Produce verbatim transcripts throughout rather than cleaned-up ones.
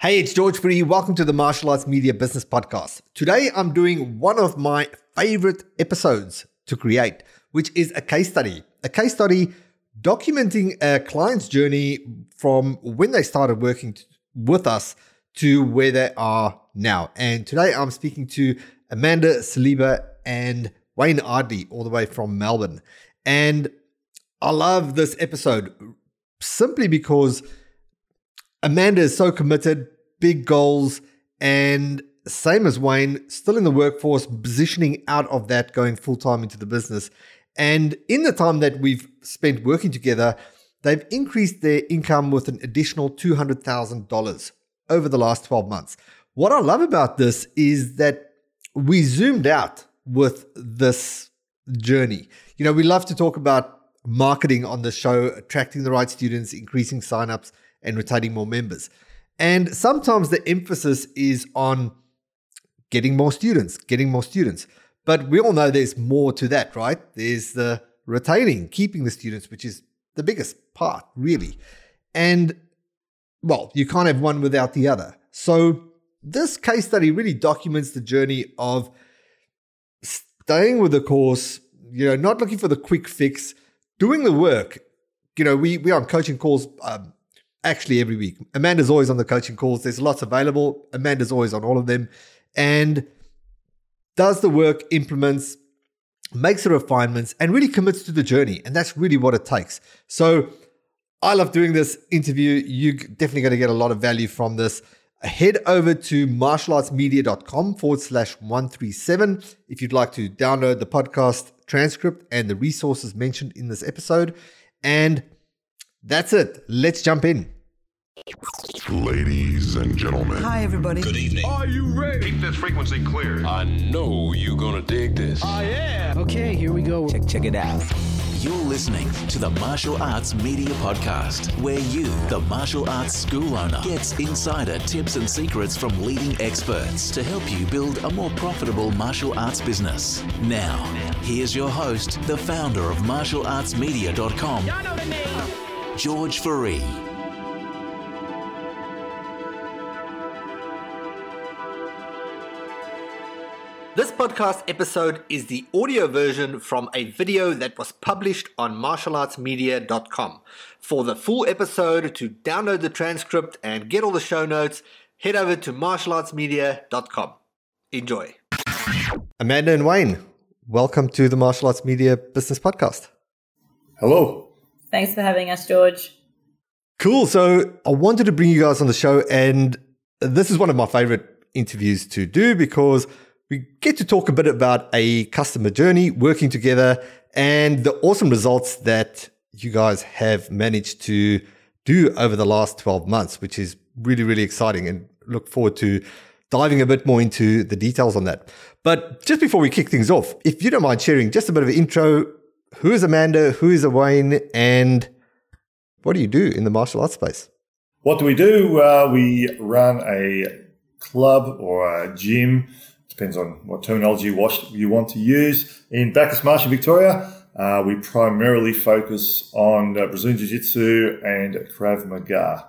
Hey, it's George Fourie. Welcome to the Martial Arts Media Business Podcast. Today, I'm doing one of my favorite episodes to create, which is a case study. A case study documenting a client's journey from when they started working with us to where they are now. And today, I'm speaking to Amanda Saliba and Wayne Hardley, all the way from Melbourne. And I love this episode simply because Amanda is so committed, big goals, and same as Wayne, still in the workforce, positioning out of that, going full-time into the business. And in the time that we've spent working together, they've increased their income with an additional two hundred thousand dollars over the last twelve months. What I love about this is that we zoomed out with this journey. You know, we love to talk about marketing on the show, attracting the right students, increasing signups, and retaining more members. And sometimes the emphasis is on getting more students, getting more students. But we all know there's more to that, right? There's the retaining, keeping the students, which is the biggest part, really. And, well, you can't have one without the other. So this case study really documents the journey of staying with the course, you know, not looking for the quick fix, doing the work. You know, we, we are on coaching calls, um, actually every week. Amanda's always on the coaching calls. There's lots available. Amanda's always on all of them and does the work, implements, makes the refinements, and really commits to the journey. And that's really what it takes. So I love doing this interview. You're definitely going to get a lot of value from this. Head over to martial arts media dot com forward slash one thirty-seven if you'd like to download the podcast transcript and the resources mentioned in this episode. And that's it. Let's jump in. Ladies and gentlemen. Hi, everybody. Good evening. Are you ready? Keep this frequency clear. I know you're going to dig this. I am. Okay, here we go. Check, check it out. You're listening to the Martial Arts Media Podcast, where you, the martial arts school owner, gets insider tips and secrets from leading experts to help you build a more profitable martial arts business. Now, here's your host, the founder of martial arts media dot com. Y'all know the name. George Fourie. This podcast episode is the audio version from a video that was published on martial arts media dot com. For the full episode, to download the transcript and get all the show notes, head over to martial arts media dot com. Enjoy. Amanda and Wayne, welcome to the Martial Arts Media Business Podcast. Hello. Thanks for having us, George. Cool. So I wanted to bring you guys on the show, and this is one of my favorite interviews to do because we get to talk a bit about a customer journey, working together, and the awesome results that you guys have managed to do over the last twelve months, which is really, really exciting, and look forward to diving a bit more into the details on that. But just before we kick things off, if you don't mind sharing just a bit of an intro. Who is Amanda? Who is Wayne? And what do you do in the martial arts space? What do we do? Uh, we run a club or a gym, depends on what terminology you want to use, in Bacchus Marsh in Victoria. Uh, we primarily focus on uh, Brazilian Jiu-Jitsu and Krav Maga.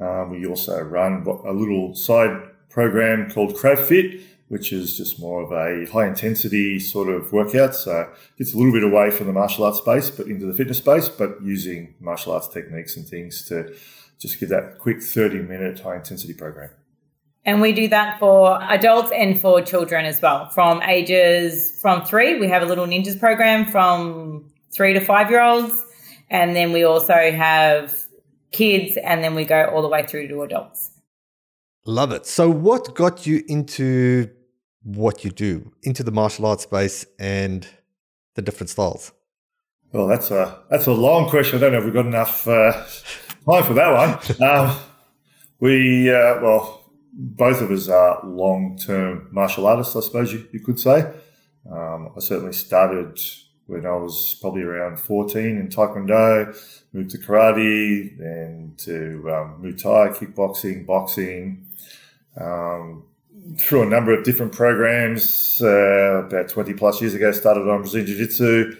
Um, we also run a little side program called Krav Fit, which is just more of a high-intensity sort of workout. So it's a little bit away from the martial arts space, but into the fitness space, but using martial arts techniques and things to just give that quick thirty-minute high-intensity program. And we do that for adults and for children as well. From ages from three, we have a little ninjas program from three to five-year-olds. And then we also have kids, and then we go all the way through to adults. Love it. So what got you into what you do, into the martial arts space and the different styles? Well, that's a that's a long question. I don't know if we've got enough uh, time for that one. um, we, uh, well, both of us are long-term martial artists, I suppose you, you could say. Um, I certainly started when I was probably around fourteen in Taekwondo, moved to karate, then to um, Muay Thai, kickboxing, boxing, um, through a number of different programs. Uh, about twenty plus years ago, started on Brazilian Jiu-Jitsu.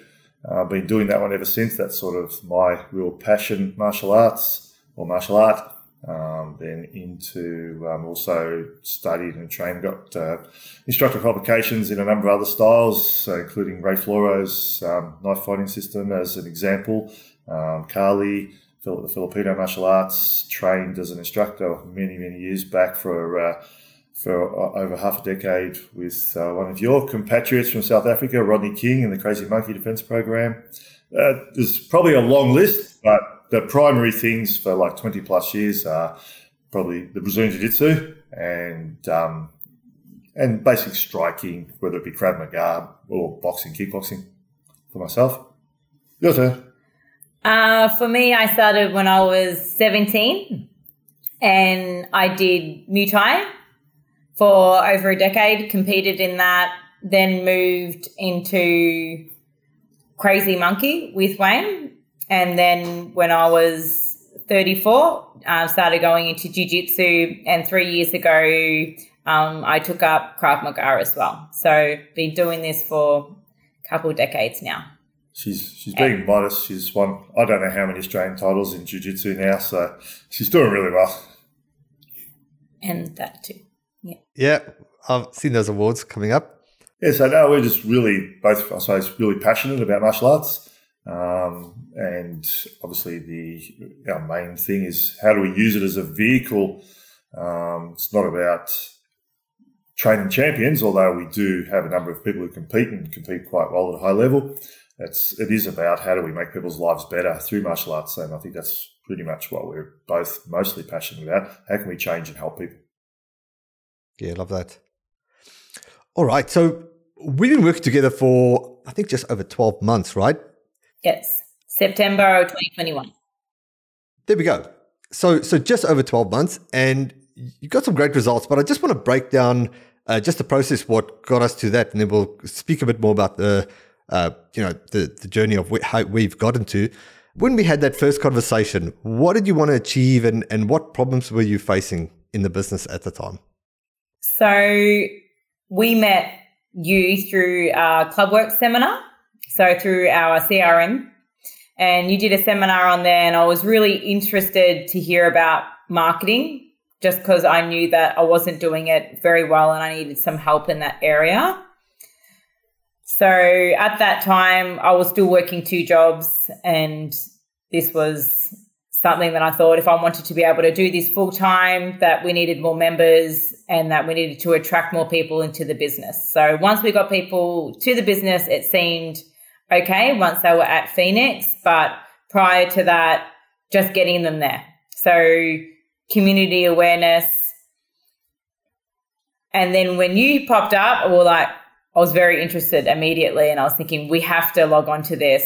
I've uh, been doing that one ever since. That's sort of my real passion, martial arts or martial art. Um, then into um, also studied and trained, got uh, instructor qualifications in a number of other styles, uh, including Ray Floro's um, knife fighting system as an example. Um, Kali, the Filipino martial arts, trained as an instructor many, many years back for uh, for over half a decade with uh, one of your compatriots from South Africa, Rodney King, in the Crazy Monkey Defense Program. Uh, there's probably a long list, but the primary things for like twenty plus years are probably the Brazilian Jiu-Jitsu and um, and basic striking, whether it be Krav Maga or boxing, kickboxing for myself. Your turn. Uh, for me, I started when I was seventeen and I did Muay Thai for over a decade, competed in that, then moved into Crazy Monkey with Wayne. And then when I was thirty-four, I uh, started going into jiu-jitsu, and three years ago um, I took up Krav Maga as well. So been doing this for a couple of decades now. She's she's being and, modest. She's won, I don't know how many Australian titles in jiu-jitsu now, so she's doing really well. And that too, yeah. Yeah, I've seen those awards coming up. Yeah, so now we're just really both, I suppose, really passionate about martial arts. Um, and obviously the our main thing is how do we use it as a vehicle. Um, it's not about training champions, although we do have a number of people who compete and compete quite well at a high level. It's, it is about how do we make people's lives better through martial arts, and I think that's pretty much what we're both mostly passionate about. How can we change and help people? Yeah, love that. All right, so we've been working together for I think just over twelve months, right? Yes, September twenty twenty-one. There we go. So so just over twelve months, and you got some great results, but I just want to break down uh, just the process, what got us to that, and then we'll speak a bit more about the, uh, you know, the, the journey of how we've gotten to. When we had that first conversation, what did you want to achieve, and, and what problems were you facing in the business at the time? So we met you through our Clubworks seminar. So through our C R M, and you did a seminar on there, and I was really interested to hear about marketing just because I knew that I wasn't doing it very well and I needed some help in that area. So at that time I was still working two jobs, and this was something that I thought if I wanted to be able to do this full time, that we needed more members and that we needed to attract more people into the business. So once we got people to the business, it seemed okay once they were at Phoenix, but prior to that, just getting them there. So community awareness. And then when you popped up, well, like, I was very interested immediately, and I was thinking we have to log on to this.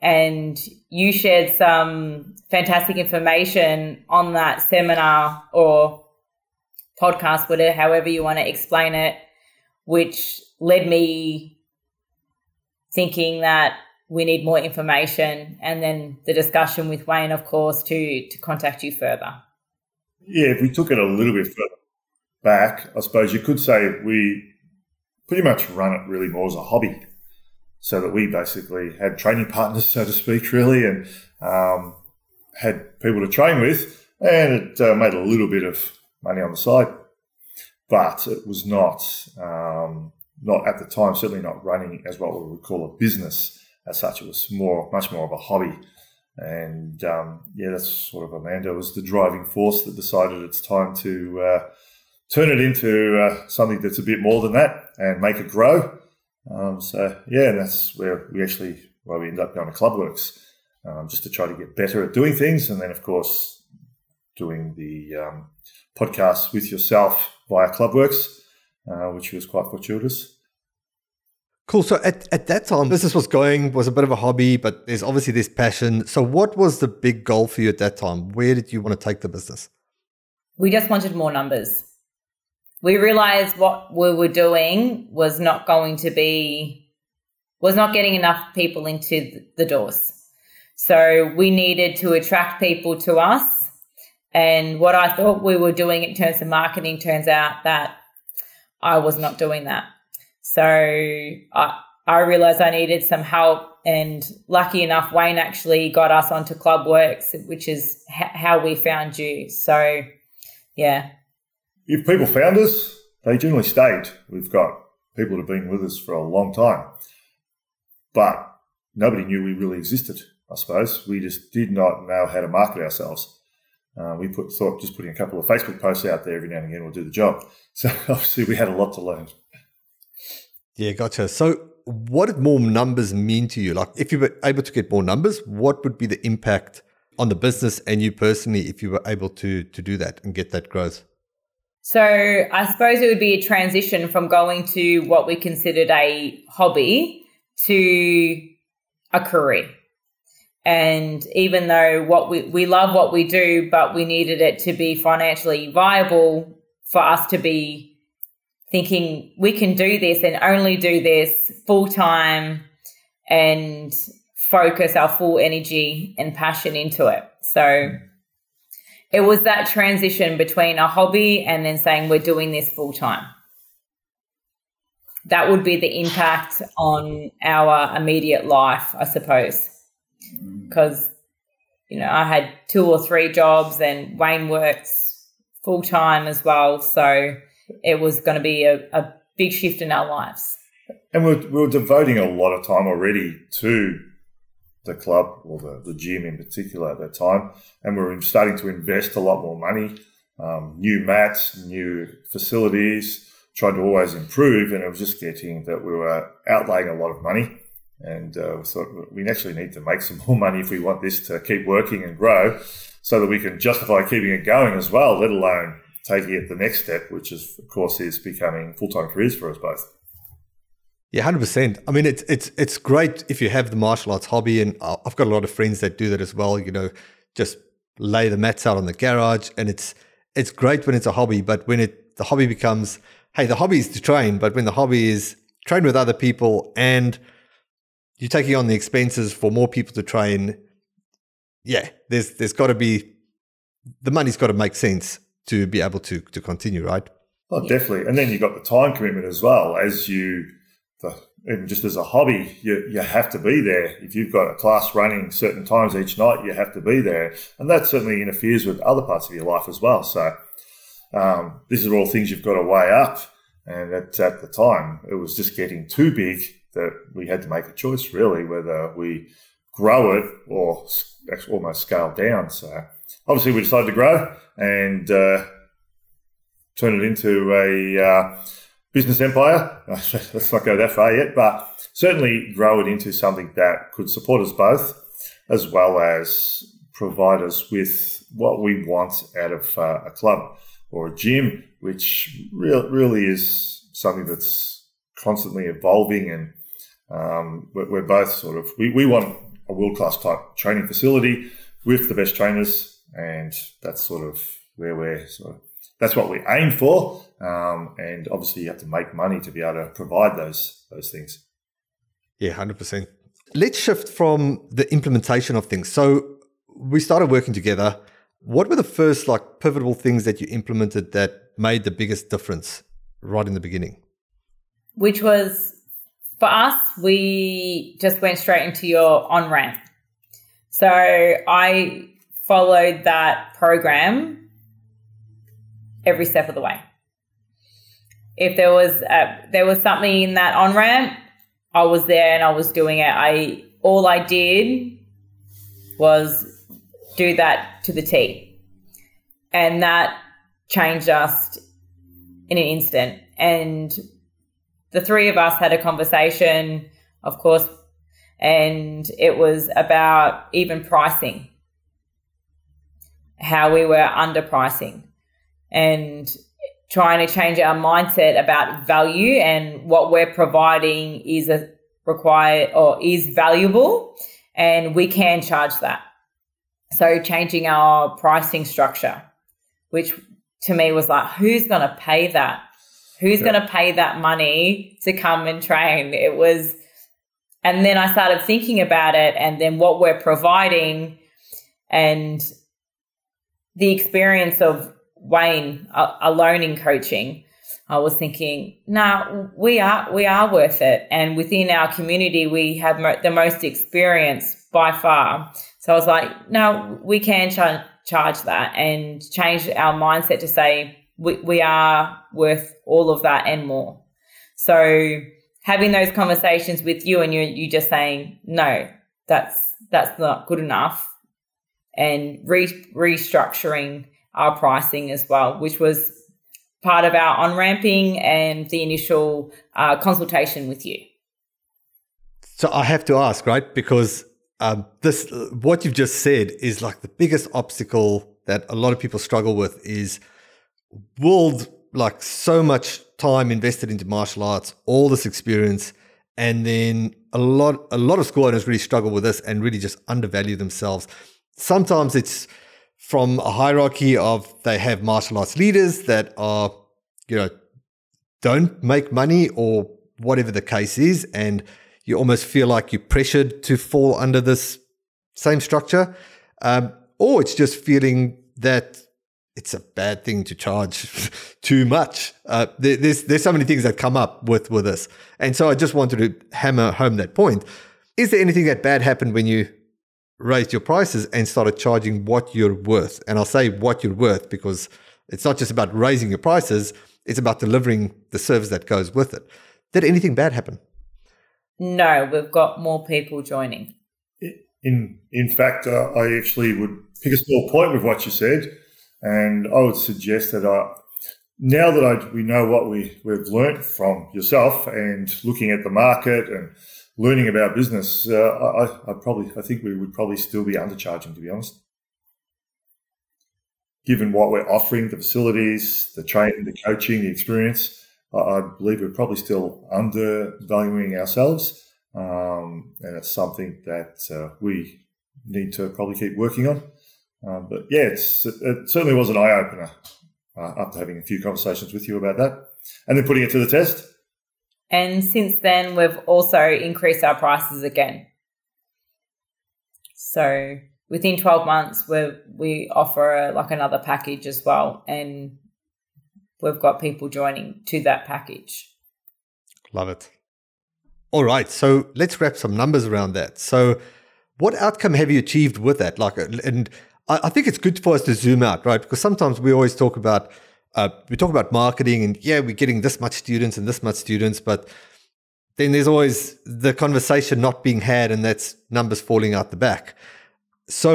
And you shared some fantastic information on that seminar or podcast, whatever, however you want to explain it, which led me thinking that we need more information, and then the discussion with Wayne, of course, to to contact you further. Yeah, if we took it a little bit further back, I suppose you could say we pretty much run it really more as a hobby, so that we basically had training partners, so to speak, really, and um, had people to train with, and it uh, made a little bit of money on the side. But it was not... Um, Not at the time, certainly not running as what we would call a business as such. It was more, much more of a hobby. And, um, yeah, that's sort of Amanda was the driving force that decided it's time to uh, turn it into uh, something that's a bit more than that and make it grow. Um, so, yeah, and that's where we actually, where we ended up going to Clubworks, um, just to try to get better at doing things. And then, of course, doing the um, podcast with yourself via Clubworks. Uh, which was quite fortuitous. Cool. So at, at that time, business was going, was a bit of a hobby, but there's obviously this passion. So what was the big goal for you at that time? Where did you want to take the business? We just wanted more numbers. We realized what we were doing was not going to be, was not getting enough people into the doors. So we needed to attract people to us. And what I thought we were doing in terms of marketing, turns out that I was not doing that. So I, I realized I needed some help and lucky enough, Wayne actually got us onto Clubworks, which is ha- how we found you. So, yeah. If people found us, they generally stayed. We've got people that have been with us for a long time. But nobody knew we really existed, I suppose. We just did not know how to market ourselves. Uh, we put thought just putting a couple of Facebook posts out there every now and again will do the job. So obviously we had a lot to learn. Yeah, gotcha. So what did more numbers mean to you? Like if you were able to get more numbers, what would be the impact on the business and you personally if you were able to to do that and get that growth? So I suppose it would be a transition from going to what we considered a hobby to a career. And even though what we, we love what we do, but we needed it to be financially viable for us to be thinking we can do this and only do this full time and focus our full energy and passion into it. So it was that transition between a hobby and then saying we're doing this full time. That would be the impact on our immediate life, I suppose. Because, you know, I had two or three jobs and Wayne works full-time as well. So it was going to be a, a big shift in our lives. And we we're, were devoting a lot of time already to the club or the, the gym in particular at that time. And we were starting to invest a lot more money, um, new mats, new facilities, tried to always improve. And it was just getting that we were outlaying a lot of money. And uh, we thought we actually need to make some more money if we want this to keep working and grow so that we can justify keeping it going as well, let alone taking it the next step, which is, of course, is becoming full-time careers for us both. Yeah, one hundred percent. I mean, it's it's it's great if you have the martial arts hobby, and I've got a lot of friends that do that as well, you know, just lay the mats out on the garage, and it's it's great when it's a hobby, but when it the hobby becomes, hey, the hobby is to train, but when the hobby is train with other people and you're taking on the expenses for more people to train. Yeah, there's there's got to be the money's got to make sense to be able to to continue, right? Oh, definitely. And then you've got the time commitment as well. As you, the, even just as a hobby, you you have to be there. If you've got a class running certain times each night, you have to be there, and that certainly interferes with other parts of your life as well. So um, these are all things you've got to weigh up. And at, at the time, it was just getting too big. That we had to make a choice, really, whether we grow it or almost scale down. So obviously we decided to grow and uh, turn it into a uh, business empire. Let's not go that far yet, but certainly grow it into something that could support us both as well as provide us with what we want out of uh, a club or a gym, which re- really is something that's constantly evolving and Um, we're both sort of, we, we want a world-class type training facility with the best trainers, and that's sort of where we're, sort of, that's what we aim for. Um, and obviously you have to make money to be able to provide those, those things. Yeah, one hundred percent. Let's shift from the implementation of things. So we started working together. What were the first like pivotal things that you implemented that made the biggest difference right in the beginning? Which was... For us, we just went straight into your on-ramp. So I followed that program every step of the way. If there was a, there was something in that on-ramp, I was there and I was doing it. I all I did was do that to the T. And that changed us in an instant. And the three of us had a conversation, of course, and it was about even pricing, how we were underpricing and trying to change our mindset about value and what we're providing is a required or is valuable and we can charge that. So changing our pricing structure, which to me was like, who's going to pay that? Who's yeah. going to pay that money to come and train? It was, and then I started thinking about it and then what we're providing and the experience of Wayne uh, alone in coaching. I was thinking, nah, we are we are worth it. And within our community, we have mo- the most experience by far. So I was like, no, we can ch- charge that, and change our mindset to say we, we are worth all of that and more. So having those conversations with you, and you you just saying, no, that's that's not good enough, and re- restructuring our pricing as well, which was part of our on-ramping and the initial uh, consultation with you. So I have to ask, right? Because um, this, what you've just said is like the biggest obstacle that a lot of people struggle with is world, like so much time invested into martial arts, all this experience, and then a lot, a lot of school owners really struggle with this and really just undervalue themselves. Sometimes it's from a hierarchy of they have martial arts leaders that are, you know, don't make money or whatever the case is, and you almost feel like you're pressured to fall under this same structure. Um, or it's just feeling that it's a bad thing to charge too much. Uh, there, there's there's so many things that come up with, with this. And so I just wanted to hammer home that point. Is there anything that bad happened when you raised your prices and started charging what you're worth? And I'll say what you're worth because it's not just about raising your prices, it's about delivering the service that goes with it. Did anything bad happen? No, we've got more people joining. In in fact, uh, I actually would pick a small point with what you said, and I would suggest that I, now that I, we know what we, we've learnt from yourself and looking at the market and learning about business, uh, I, I probably, I think we would probably still be undercharging, to be honest. Given what we're offering, the facilities, the training, the coaching, the experience, I, I believe we're probably still undervaluing ourselves. Um, and it's something that uh, we need to probably keep working on. Um, but yeah, it's, it, it certainly was an eye-opener uh, after having a few conversations with you about that and then putting it to the test. And since then, we've also increased our prices again. So within twelve months, we we offer a, like another package as well, and we've got people joining to that package. Love it. All right, so let's wrap some numbers around that. So what outcome have you achieved with that? Like, and I, I think it's good for us to zoom out, right? Because sometimes we always talk about Uh, we talk about marketing and, yeah, we're getting this much students and this much students, but then there's always the conversation not being had, and that's numbers falling out the back. So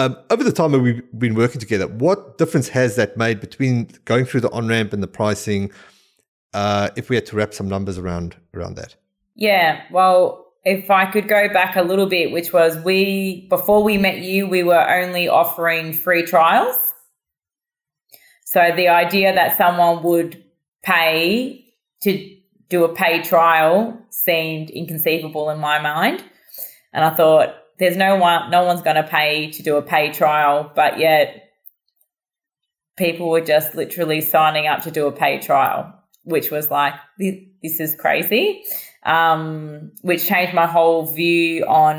um, over the time that we've been working together, what difference has that made between going through the on-ramp and the pricing, uh, if we had to wrap some numbers around around that? Yeah, well, if I could go back a little bit, which was we before we met you, we were only offering free trials. So the idea that someone would pay to do a paid trial seemed inconceivable in my mind. And I thought, there's no one, no one's going to pay to do a paid trial, but yet people were just literally signing up to do a paid trial, which was like, this is crazy, um, which changed my whole view on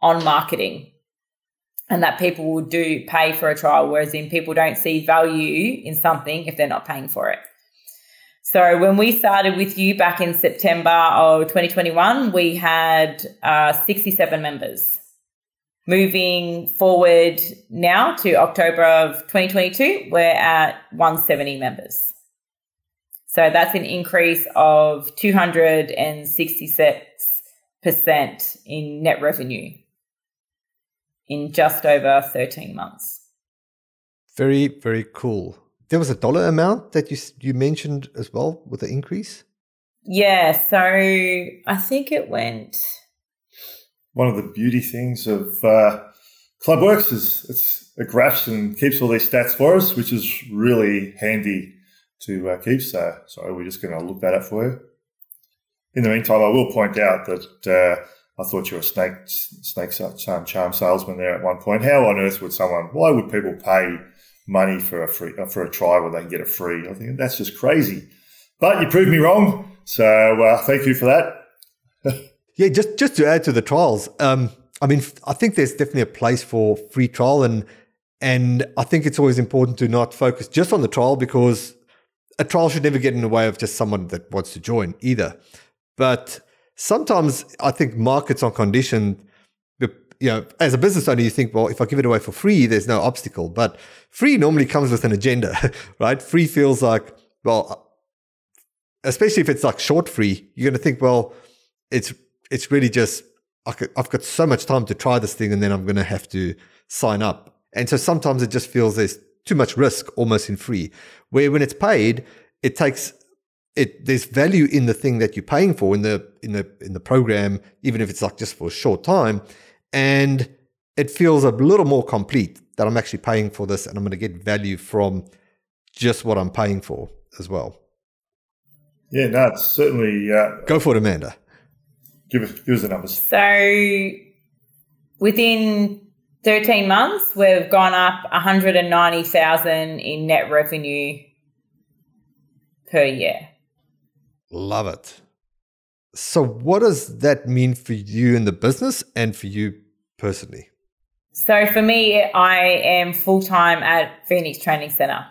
on marketing. And that people will do pay for a trial, whereas in people don't see value in something if they're not paying for it. So when we started with you back in September of twenty twenty-one, we had uh, sixty-seven members. Moving forward now to October of twenty twenty-two, we're at one hundred seventy members. So that's an increase of two hundred sixty-six percent in net revenue in just over thirteen months. Very, very cool. There was a dollar amount that you you mentioned as well with the increase? Yeah, so I think it went... One of the beauty things of uh, Clubworks is it's, it graphs and keeps all these stats for us, which is really handy to uh, keep. So sorry, we're just going to look that up for you. In the meantime, I will point out that... Uh, I thought you were a snake, snake charm salesman there at one point. How on earth would someone? Why would people pay money for a free for a trial when they can get it free? I think that's just crazy. But you proved me wrong, so uh, thank you for that. yeah, just just to add to the trials, um, I mean, I think there's definitely a place for free trial, and and I think it's always important to not focus just on the trial because a trial should never get in the way of just someone that wants to join either. But sometimes I think markets are conditioned. You know, as a business owner, you think, well, if I give it away for free, there's no obstacle. But free normally comes with an agenda, right? Free feels like, well, especially if it's like short free, you're going to think, well, it's it's really just, I could, I've got so much time to try this thing and then I'm going to have to sign up. And so sometimes it just feels there's too much risk almost in free, where when it's paid, it takes... It, there's value in the thing that you're paying for in the in the in the program, even if it's like just for a short time, and it feels a little more complete that I'm actually paying for this and I'm going to get value from just what I'm paying for as well. Yeah, no, it's certainly uh, go for it, Amanda. Give us give us the numbers. So within thirteen months, we've gone up one hundred ninety thousand in net revenue per year. Love it. So what does that mean for you in the business and for you personally? So for me, I am full-time at Phoenix Training Center.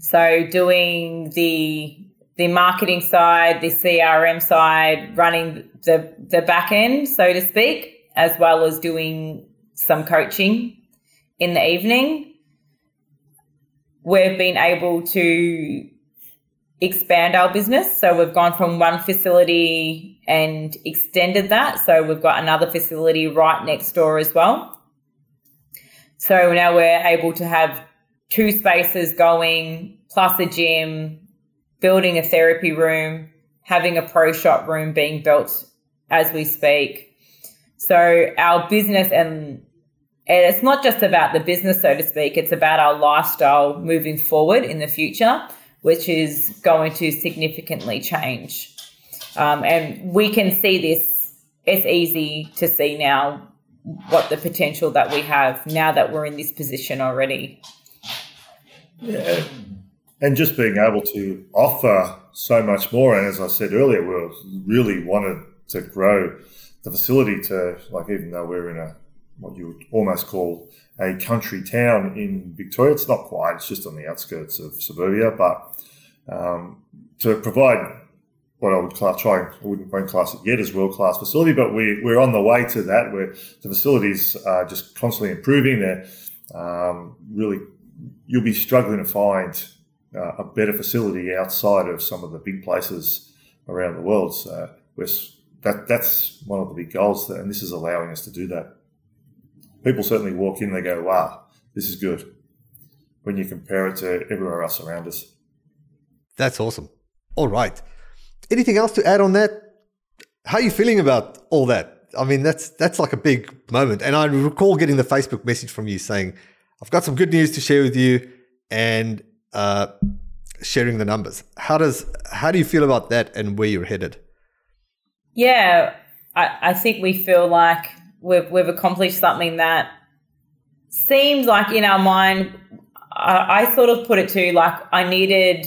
So doing the the marketing side, the C R M side, running the, the back end, so to speak, as well as doing some coaching in the evening. We've been able to expand our business. So we've gone from one facility and extended that. So we've got another facility right next door as well. So now we're able to have two spaces going, plus a gym, building a therapy room, having a pro shop room being built as we speak. So our business, and and it's not just about the business, so to speak, it's about our lifestyle moving forward in the future, which is going to significantly change. Um, and we can see this. It's easy to see now what the potential that we have now that we're in this position already. Yeah. And just being able to offer so much more. And as I said earlier, we really wanted to grow the facility to, like, even though we're in a, what you would almost call a country town in Victoria. It's not quite, it's just on the outskirts of suburbia, but um, to provide what I would class, try, I wouldn't class it yet as world-class facility, but we, we're on the way to that, where the facilities are just constantly improving. They're um, really, you'll be struggling to find uh, a better facility outside of some of the big places around the world. So we're, that that's one of the big goals, and this is allowing us to do that. People certainly walk in, they go, wow, this is good, when you compare it to everywhere else around us. That's awesome. All right. Anything else to add on that? How are you feeling about all that? I mean, that's that's like a big moment. And I recall getting the Facebook message from you saying, I've got some good news to share with you, and uh, sharing the numbers. How does how do you feel about that and where you're headed? Yeah, I, I think we feel like We've, we've accomplished something that seemed like in our mind, I, I sort of put it to like I needed,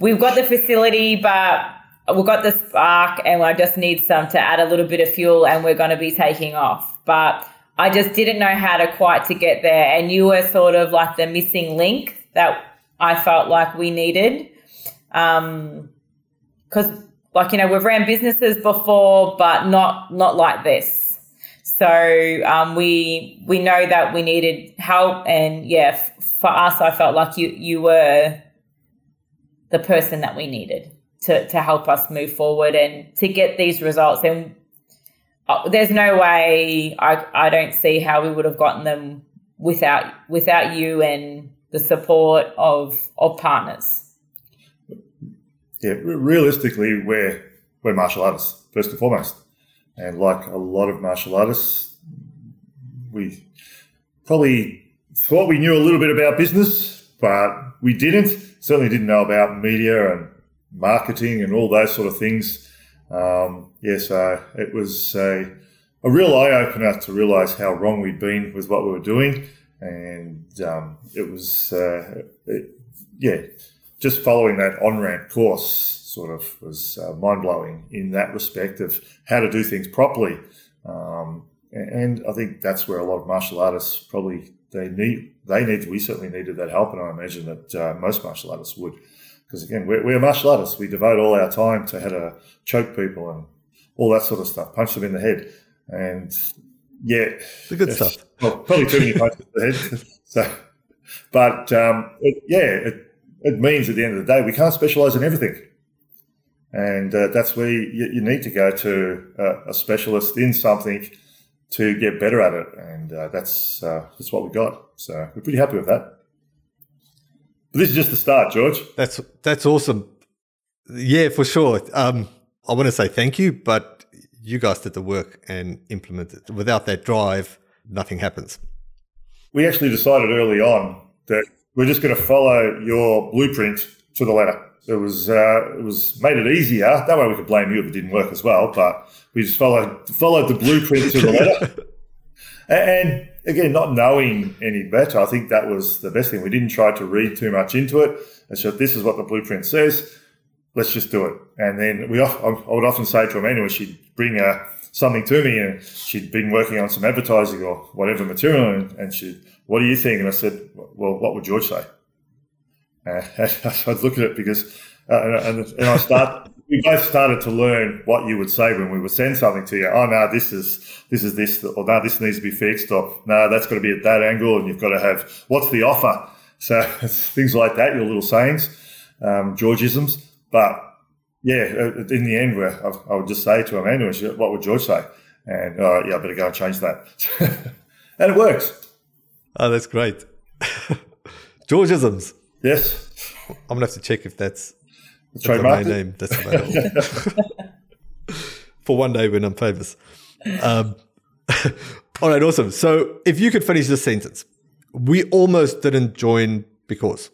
we've got the facility, but we've got the spark and I just need some to add a little bit of fuel and we're going to be taking off. But I just didn't know how to quite to get there. And you were sort of like the missing link that I felt like we needed. Um, 'cause Like, you know, we've ran businesses before, but not not like this. So um, we we know that we needed help. And, yeah, f- for us, I felt like you you were the person that we needed to, to help us move forward and to get these results. And uh, there's no way I, I don't see how we would have gotten them without without you and the support of of partners. Yeah, realistically, we're, we're martial artists, first and foremost. And like a lot of martial artists, we probably thought we knew a little bit about business, but we didn't. Certainly didn't know about media and marketing and all those sort of things. Um, yeah, so it was a, a real eye-opener to realise how wrong we'd been with what we were doing. And um, it was, uh, it, yeah... Just following that on-ramp course sort of was uh, mind-blowing in that respect of how to do things properly. Um, and I think that's where a lot of martial artists probably they need they need we certainly needed that help, and I imagine that uh, most martial artists would, because again, we're, we're martial artists. We devote all our time to how to choke people and all that sort of stuff, punch them in the head, and yeah, the good stuff. Well, probably too many punches in the head. So, but um, it, yeah, it, it means at the end of the day we can't specialise in everything. And uh, that's where you, you need to go to uh, a specialist in something to get better at it. And uh, that's uh, that's what we got. So we're pretty happy with that. But this is just the start, George. That's that's awesome. Yeah, for sure. Um, I want to say thank you, but you guys did the work and implemented it. Without that drive, nothing happens. We actually decided early on that we're just going to follow your blueprint to the letter. It was uh, it was made it easier. That way we could blame you if it didn't work as well, but we just followed followed the blueprint to the letter. And again, not knowing any better, I think that was the best thing. We didn't try to read too much into it. And so this is what the blueprint says. Let's just do it. And then we, I would often say to Amanda when she'd bring uh, something to me, and she'd been working on some advertising or whatever material, and she, what do you think? And I said, well, what would George say? Uh, I'd look at it because, uh, and, and I start. We both started to learn what you would say when we would send something to you. Oh no, this is this is this, or no, this needs to be fixed, or no, that's got to be at that angle, and you've got to have what's the offer. So things like that, your little sayings, um, Georgisms. But yeah, in the end, where I would just say to Amanda, she, "What would George say?" And all right, yeah, I better go and change that, and it works. Oh, that's great, Georgisms. Yes. I'm going to have to check if that's, that's my name. That's available. For one day when I'm famous. Um, all right, awesome. So if you could finish this sentence. We almost didn't join because.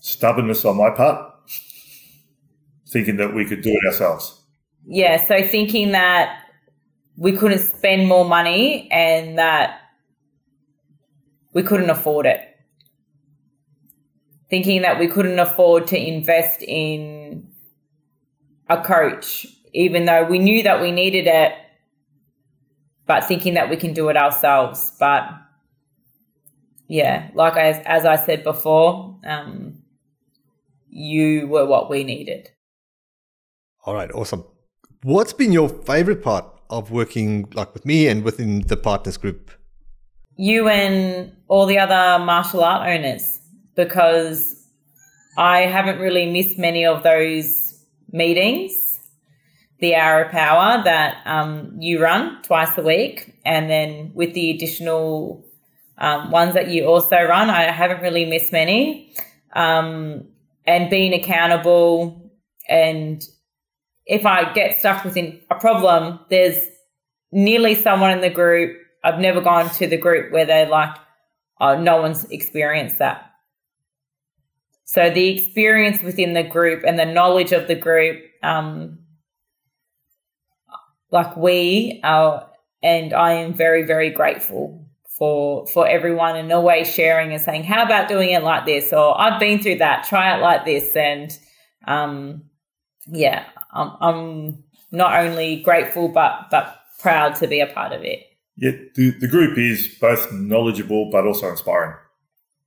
Stubbornness on my part. Thinking that we could do it ourselves. Yeah, so thinking that we couldn't spend more money and that we couldn't afford it. Thinking that we couldn't afford to invest in a coach, even though we knew that we needed it, but thinking that we can do it ourselves. But, yeah, like I, as I said before, um, you were what we needed. All right, awesome. What's been your favourite part of working like with me and within the Partners Group? You and all the other martial art owners. Because I haven't really missed many of those meetings, the Hour of Power that um, you run twice a week, and then with the additional um, ones that you also run, I haven't really missed many. Um, and being accountable, and if I get stuck within a problem, there's nearly someone in the group. I've never gone to the group where they're like, oh, no one's experienced that. So the experience within the group and the knowledge of the group, um, like we are, and I am very, very grateful for for everyone and always sharing and saying, how about doing it like this? Or I've been through that, try it like this. And, um, yeah, I'm, I'm not only grateful but but proud to be a part of it. Yeah, the, the group is both knowledgeable but also inspiring.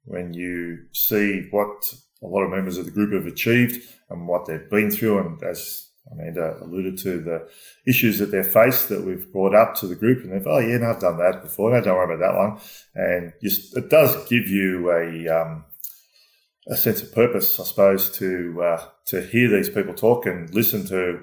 When you see what a lot of members of the group have achieved and what they've been through, and as Amanda alluded to, the issues that they've faced that we've brought up to the group, and they've, oh, yeah, no, I've done that before. No, don't worry about that one. And just, it does give you a um, a sense of purpose, I suppose, to uh, to hear these people talk and listen to,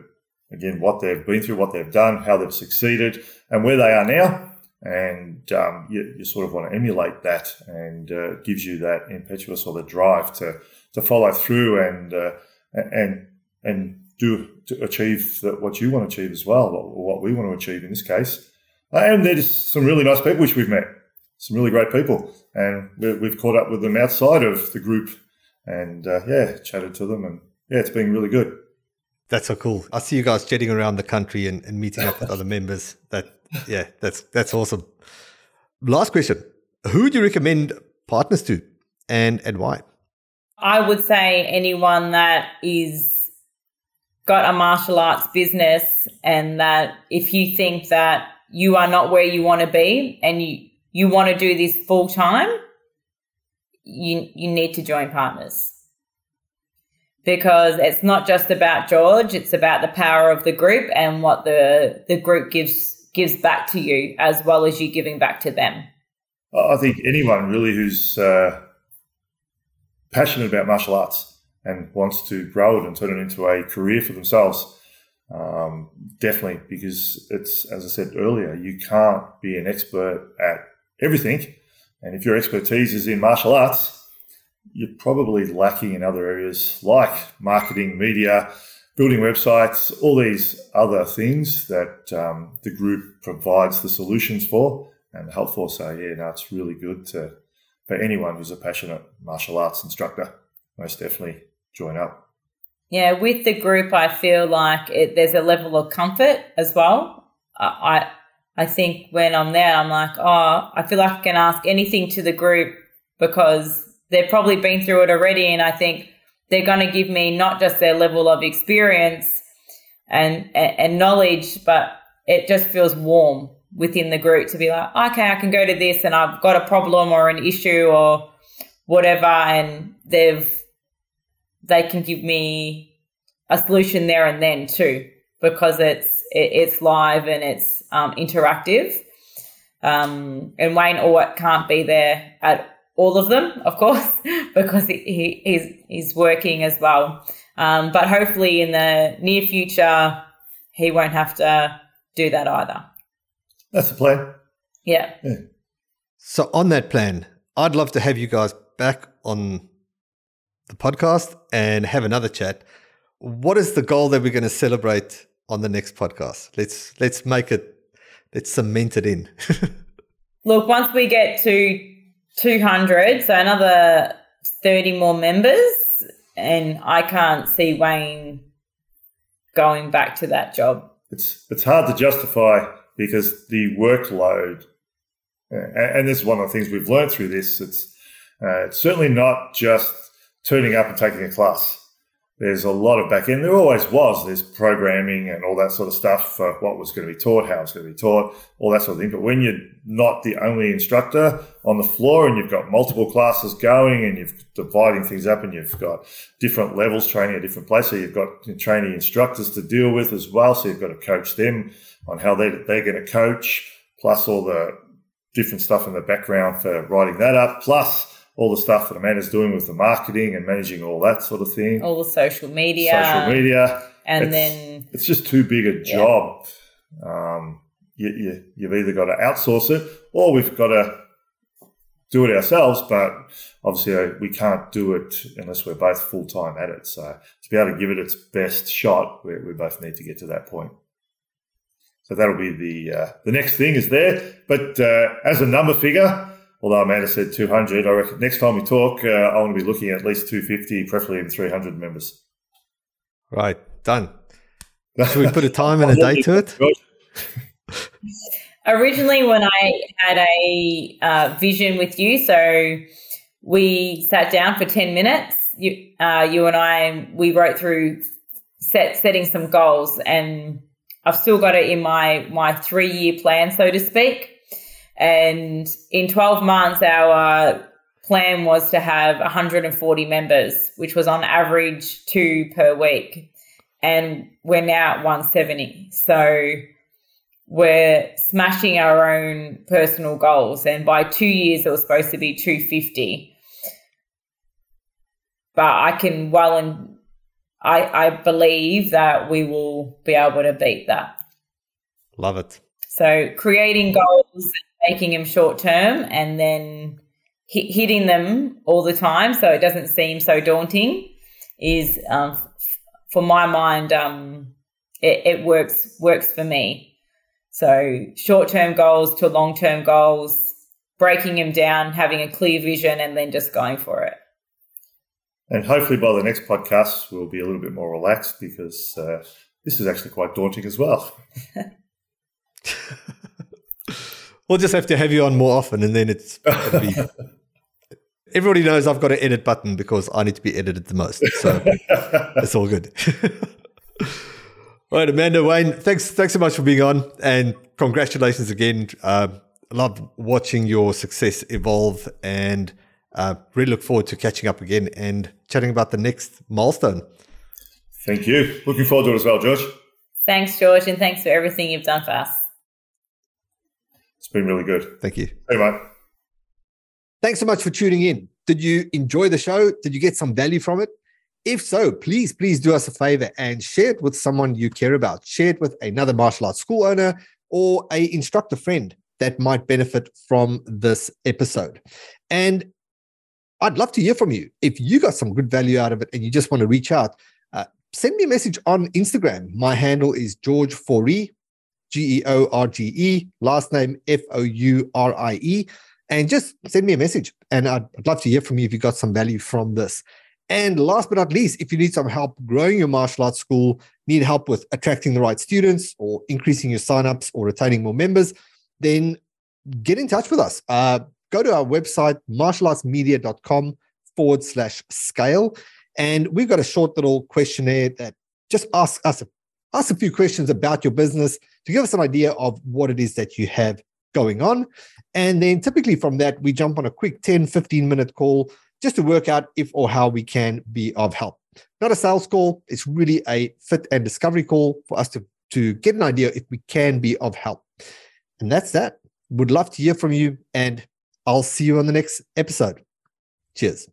again, what they've been through, what they've done, how they've succeeded, and where they are now. And um, you, you sort of want to emulate that, and uh, it gives you that impetuous or the drive to, to follow through and uh, and and do to achieve what you want to achieve as well, or what we want to achieve in this case. And there's some really nice people which we've met, some really great people, and we've caught up with them outside of the group, and uh, yeah, chatted to them, and yeah, it's been really good. That's so cool. I see you guys jetting around the country and, and meeting up with other members. That yeah, that's that's awesome. Last question. Who do you recommend partners to and, and why? I would say anyone that is got a martial arts business, and that if you think that you are not where you want to be and you you want to do this full time, you you need to join Partners, because it's not just about George, it's about the power of the group and what the the group gives gives back to you as well as you giving back to them. I think anyone really who's uh, passionate about martial arts and wants to grow it and turn it into a career for themselves, um, definitely, because it's, as I said earlier, you can't be an expert at everything. And if your expertise is in martial arts, you're probably lacking in other areas like marketing, media, building websites, all these other things that um, the group provides the solutions for and the help for. So, yeah, no, it's really good to, for anyone who's a passionate martial arts instructor, most definitely join up. Yeah, with the group, I feel like it, there's a level of comfort as well. I I think when I'm there, I'm like, oh, I feel like I can ask anything to the group because they've probably been through it already, and I think they're going to give me not just their level of experience and, and, and knowledge, but it just feels warm within the group to be like, okay, I can go to this and I've got a problem or an issue or whatever, and they've they can give me a solution there and then too, because it's it, it's live and it's um, interactive. Um, and Wayne Orwatt can't be there at all of them, of course, because he is he, he's working as well. Um, but hopefully in the near future, he won't have to do that either. That's the plan. Yeah. yeah. So on that plan, I'd love to have you guys back on the podcast and have another chat. What is the goal that we're going to celebrate on the next podcast? Let's let's make it, let's cement it in. Look, once we get to two hundred, so another thirty more members, and I can't see Wayne going back to that job. It's it's hard to justify because the workload, and this is one of the things we've learned through this, it's, uh, it's certainly not just turning up and taking a class. There's a lot of back end. There always was. There's programming and all that sort of stuff for what was going to be taught, how it's going to be taught, all that sort of thing. But when you're not the only instructor on the floor and you've got multiple classes going and you're dividing things up and you've got different levels training at different places, so you've got trainee instructors to deal with as well, so you've got to coach them on how they, they're going to coach, plus all the different stuff in the background for writing that up, plus all the stuff that Amanda's doing with the marketing and managing all that sort of thing. All the social media. Social media. And it's, then... It's just too big a job. Yeah. Um, you, you, you've either got to outsource it or we've got to do it ourselves, but obviously we can't do it unless we're both full-time at it. So to be able to give it its best shot, we, we both need to get to that point. So that'll be the uh, the next thing is there. But uh, as a number figure... Although Amanda said two hundred, I reckon next time we talk, uh, I want to be looking at at least two hundred fifty, preferably in three hundred members. Right, done. Should we put a time and a date to it? Originally, when I had a uh, vision with you, so we sat down for ten minutes. You, uh, you and I, we wrote through set, setting some goals, and I've still got it in my my three-year plan, so to speak. And in twelve months, our plan was to have one hundred forty members, which was on average two per week. And we're now at one hundred seventy. So we're smashing our own personal goals. And by two years, it was supposed to be two hundred fifty. But I can well and I, I believe that we will be able to beat that. Love it. So creating goals, making them short-term and then hit, hitting them all the time so it doesn't seem so daunting is, um, f- for my mind, um, it, it works works for me. So short-term goals to long-term goals, breaking them down, having a clear vision and then just going for it. And hopefully by the next podcast we'll be a little bit more relaxed because uh, this is actually quite daunting as well. We'll just have to have you on more often and then it's it'll be, everybody knows I've got an edit button because I need to be edited the most, so it's all good. All right, Amanda, Wayne, thanks thanks so much for being on and congratulations again. Uh, love watching your success evolve, and uh, really look forward to catching up again and chatting about the next milestone. Thank you. Looking forward to it as well, George. Thanks, George, and thanks for everything you've done for us. It's been really good. Thank you. Hey, mate. Thanks so much for tuning in. Did you enjoy the show? Did you get some value from it? If so, please, please do us a favor and share it with someone you care about. Share it with another martial arts school owner or an instructor friend that might benefit from this episode. And I'd love to hear from you. If you got some good value out of it and you just want to reach out, uh, send me a message on Instagram. My handle is George Fourie, G E O R G E, last name F O U R I E. And just send me a message, and I'd, I'd love to hear from you if you got some value from this. And last but not least, if you need some help growing your martial arts school, need help with attracting the right students or increasing your signups or retaining more members, then get in touch with us. Uh, go to our website, martial arts media dot com forward slash scale. And we've got a short little questionnaire that just asks us, ask a few questions about your business to give us an idea of what it is that you have going on. And then typically from that, we jump on a quick ten, fifteen minute call just to work out if or how we can be of help. Not a sales call. It's really a fit and discovery call for us to, to get an idea if we can be of help. And that's that. Would love to hear from you, and I'll see you on the next episode. Cheers.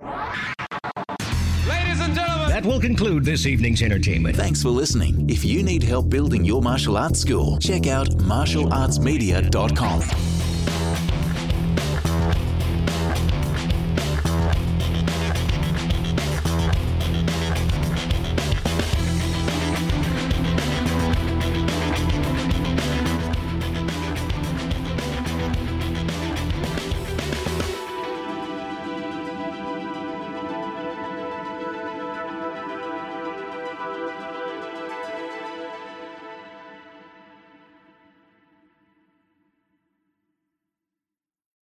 That will conclude this evening's entertainment. Thanks for listening. If you need help building your martial arts school, check out martial arts media dot com.